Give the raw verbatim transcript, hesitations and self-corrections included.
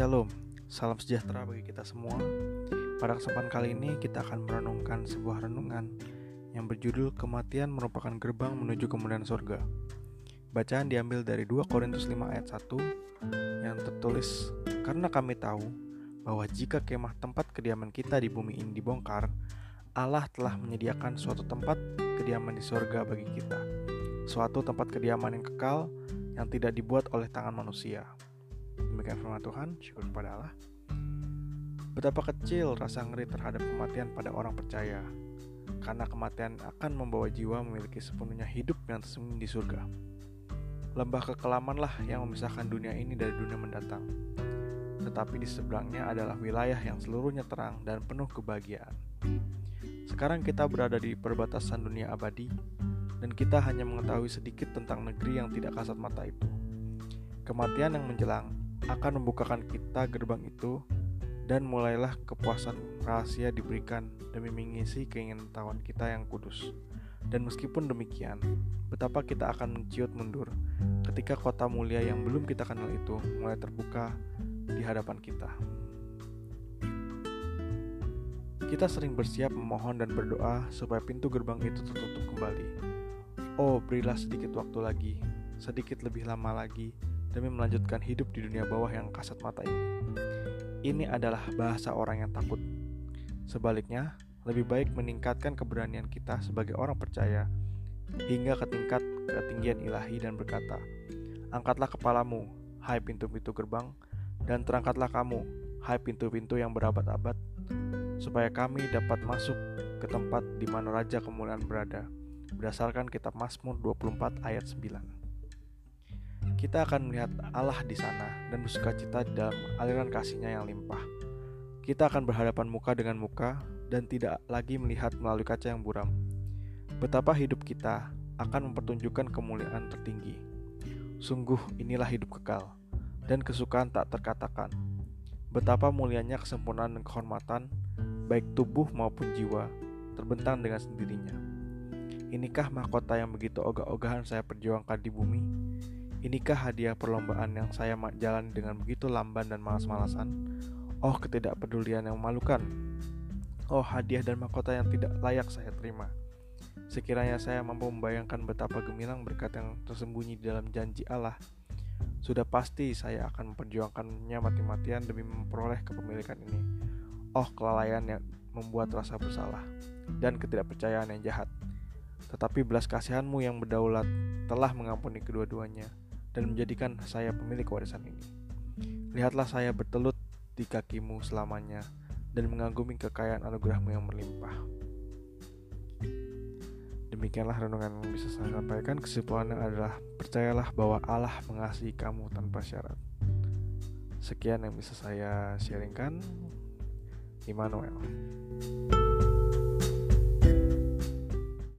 Shalom, salam sejahtera bagi kita semua. Pada kesempatan kali ini kita akan merenungkan sebuah renungan yang berjudul Kematian Merupakan Gerbang Menuju Kemuliaan Surga. Bacaan diambil dari dua Korintus lima ayat satu yang tertulis, "Karena kami tahu bahwa jika kemah tempat kediaman kita di bumi ini dibongkar, Allah telah menyediakan suatu tempat kediaman di surga bagi kita, suatu tempat kediaman yang kekal yang tidak dibuat oleh tangan manusia." Demikian firman Tuhan, syukur kepada Allah. Betapa kecil rasa ngeri terhadap kematian pada orang percaya, karena kematian akan membawa jiwa memiliki sepenuhnya hidup yang tersembunyi di surga. Lembah kekelamanlah yang memisahkan dunia ini dari dunia mendatang, tetapi di sebelahnya adalah wilayah yang seluruhnya terang dan penuh kebahagiaan. Sekarang kita berada di perbatasan dunia abadi, dan kita hanya mengetahui sedikit tentang negeri yang tidak kasat mata itu. Kematian yang menjelang akan membukakan kita gerbang itu, dan mulailah kepuasan rahasia diberikan demi mengisi keinginantahuan kita yang kudus. Dan meskipun demikian, betapa kita akan menciut mundur ketika kota mulia yang belum kita kenal itu mulai terbuka di hadapan kita. Kita sering bersiap memohon dan berdoa supaya pintu gerbang itu tertutup kembali. Oh, berilah sedikit waktu lagi, sedikit lebih lama lagi, demi melanjutkan hidup di dunia bawah yang kasat mata ini. Ini adalah bahasa orang yang takut. Sebaliknya, lebih baik meningkatkan keberanian kita sebagai orang percaya hingga ke tingkat ketinggian ilahi dan berkata, "Angkatlah kepalamu, hai pintu-pintu gerbang, dan terangkatlah kamu, hai pintu-pintu yang berabad-abad, supaya kami dapat masuk ke tempat di mana Raja Kemuliaan berada," berdasarkan kitab Mazmur dua puluh empat ayat sembilan. Kita akan melihat Allah di sana dan bersukacita dalam aliran kasih-Nya yang limpah. Kita akan berhadapan muka dengan muka dan tidak lagi melihat melalui kaca yang buram. Betapa hidup kita akan mempertunjukkan kemuliaan tertinggi. Sungguh inilah hidup kekal dan kesukaan tak terkatakan. Betapa mulianya kesempurnaan dan kehormatan, baik tubuh maupun jiwa, terbentang dengan sendirinya. Inikah mahkota yang begitu ogah-ogahan saya perjuangkan di bumi? Inikah hadiah perlombaan yang saya jalani dengan begitu lamban dan malas-malasan? Oh, ketidakpedulian yang memalukan. Oh, hadiah dan mahkota yang tidak layak saya terima. Sekiranya saya mampu membayangkan betapa gemilang berkat yang tersembunyi di dalam janji Allah, sudah pasti saya akan memperjuangkannya mati-matian demi memperoleh kepemilikan ini. Oh, kelalaian yang membuat rasa bersalah dan ketidakpercayaan yang jahat. Tetapi belas kasihan-Mu yang berdaulat telah mengampuni kedua-duanya dan menjadikan saya pemilik warisan ini. Lihatlah saya bertelut di kaki-Mu selamanya dan mengagumi kekayaan anugerah-Mu yang melimpah. Demikianlah renungan yang bisa saya sampaikan. Kesimpulannya adalah, percayalah bahwa Allah mengasihi kamu tanpa syarat. Sekian yang bisa saya sharingkan. Immanuel.